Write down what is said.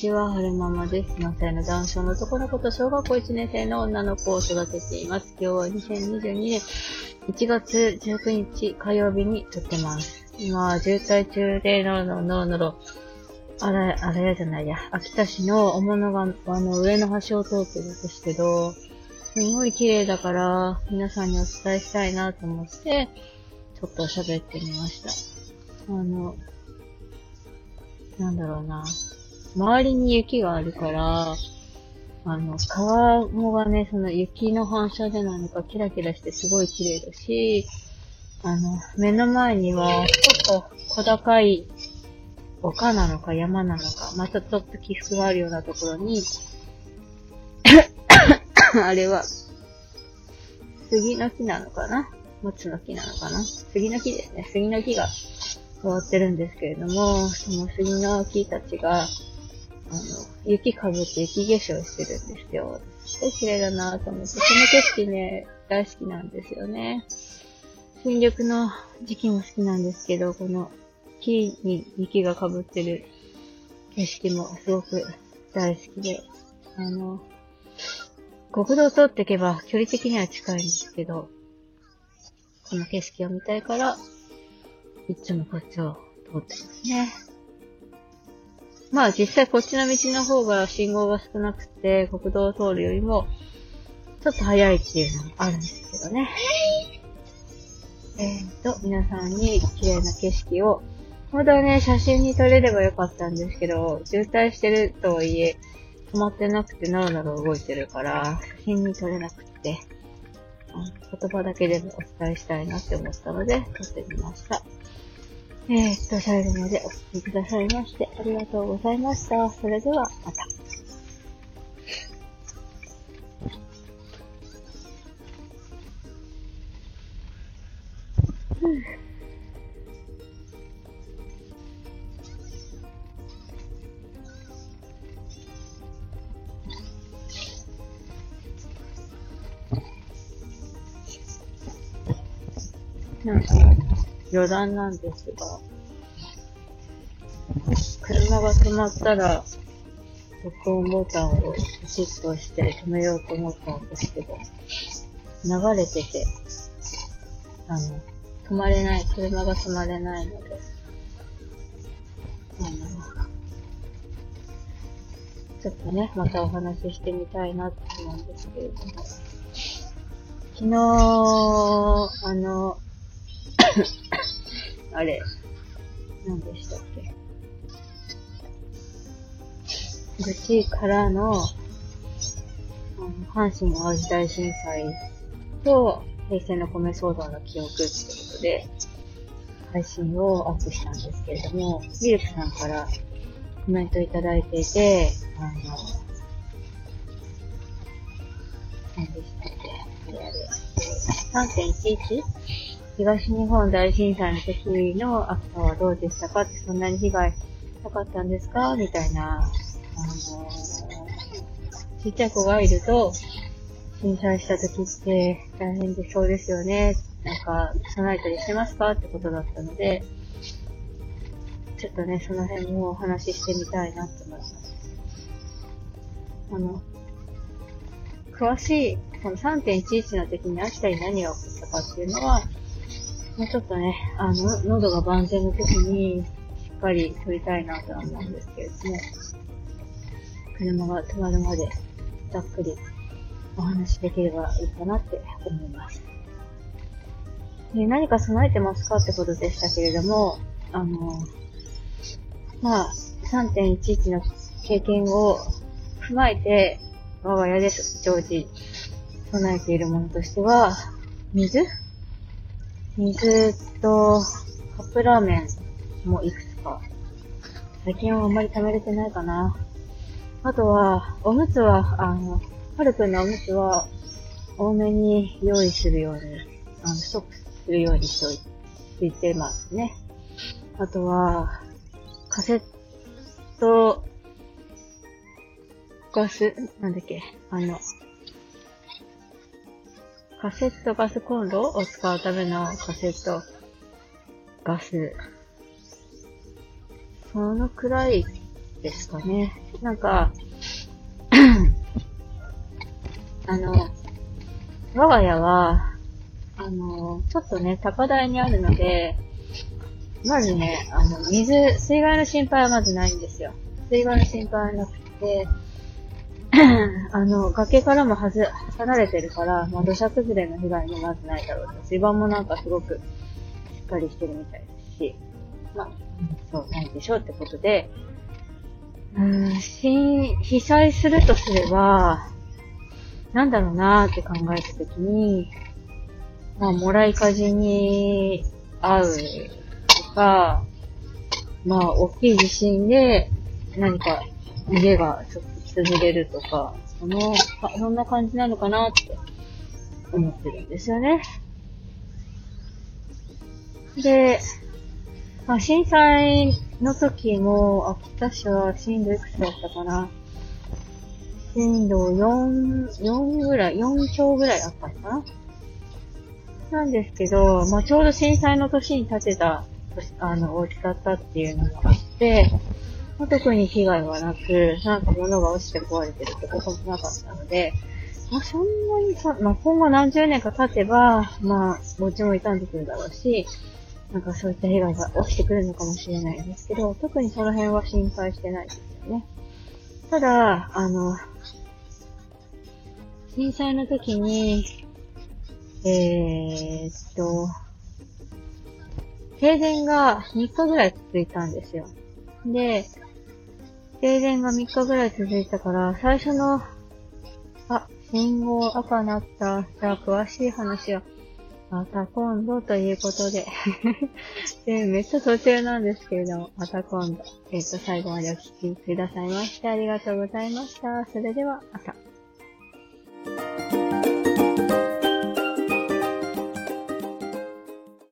私は春ママです。4歳の男性の男の子と小学校1年生の女の子を育てています。今日は2022年1月19日火曜日に撮ってます。今、渋滞中で秋田市の雄物川の上の橋を通ってるんですけど、すごい綺麗だから、皆さんにお伝えしたいなと思って、ちょっと喋ってみました。周りに雪があるから、川面がね、その雪の反射でなのかキラキラしてすごい綺麗だし、目の前にはちょっと小高い丘なのか山なのか、またちょっと起伏があるようなところに、あれは、杉の木なのかな？松の木なのかな？杉の木ですね。杉の木が変わってるんですけれども、その杉の木たちが、雪かぶって雪化粧してるんですよ。すごい綺麗だなと思って、この景色ね、大好きなんですよね。新緑の時期も好きなんですけど、この木に雪がかぶってる景色もすごく大好きで、国道を通っていけば距離的には近いんですけど、この景色を見たいから、いつもこっちを通ってますね。まあ実際こっちの道の方が信号が少なくて、国道を通るよりも、ちょっと早いっていうのもあるんですけどね。皆さんに綺麗な景色を、本当はね、写真に撮れればよかったんですけど、渋滞してるとはいえ、止まってなくて、なるなる動いてるから、写真に撮れなくて、言葉だけでもお伝えしたいなって思ったので、撮ってみました。最後までお聞きくださいまして、ありがとうございました。それでは、また。なんか余談なんですが、車が止まったら録音ボタンをポチッと押して止めようと思ったんですけど、流れてて止まれない、車が止まれないので、ちょっとね、またお話ししてみたいなって思うんですけれども、昨日あれ、何でしたっけ？愚痴からの、阪神淡路大震災と平成の米騒動の記憶ってことで、配信をアップしたんですけれども、ミルクさんからコメントいただいていて、何でしたっけ？3.11？東日本大震災の時の秋田はどうでしたかって、そんなに被害なかったんですかみたいな、ちっちゃい子がいると、震災した時って大変でそうですよね。備えたりしてますかってことだったので、ちょっとね、その辺もお話ししてみたいなって思います。詳しい、この 3.11 の時に秋田に何が起こったかっていうのは、もうちょっとね、喉が万全の時にしっかり撮りたいなとは思うんですけれども、車が止まるまでざっくりお話できればいいかなって思います。で、何か備えてますかってことでしたけれども、3.11 の経験を踏まえて、我が家で常時備えているものとしては、水とカップラーメンもいくつか。最近はあんまり食べれてないかな。あとは、おむつは、はるくんのおむつは、多めに用意するように、ストックするようにしておいてますね。あとは、カセットガス、カセットガスコンロを使うためのカセットガス。そのくらいですかね。なんか我が家はちょっとね高台にあるので、まずね水害の心配はまずないんですよ。水害の心配はなくて崖からも離れてるから、まあ、土砂崩れの被害もまずないだろうし、地盤もなんかすごくしっかりしてるみたいですし、まあ、そうないでしょうってことで、被災するとすれば、なんだろうなーって考えたときに、まあ、もらい風に遭うとか、まあ、大きい地震で何か家がちょっと崩れるとか、そんな感じなのかなって思ってるんですよね。で、まあ、震災の時も、秋田市は震度いくつだったかな。震度4強ぐらいあったのかな。なんですけど、まあ、ちょうど震災の年に建てた、お家だったっていうのもあって、特に被害はなく、なんか物が落ちて壊れてるってこともなかったので、まあ、そんなにまあ、今後何十年か経てば、まあ、お家も傷んでくるだろうし、なんかそういった被害が起きてくるのかもしれないんですけど、特にその辺は心配してないですよね。ただ、震災の時に、停電が3日ぐらい続いたんですよ。で、停電が3日ぐらい続いたから、最初の、信号赤なった。じゃあ、詳しい話は、また今度ということで。で、めっちゃ途中なんですけれども、また今度。最後までお聞きくださいまして、ありがとうございました。それでは、また。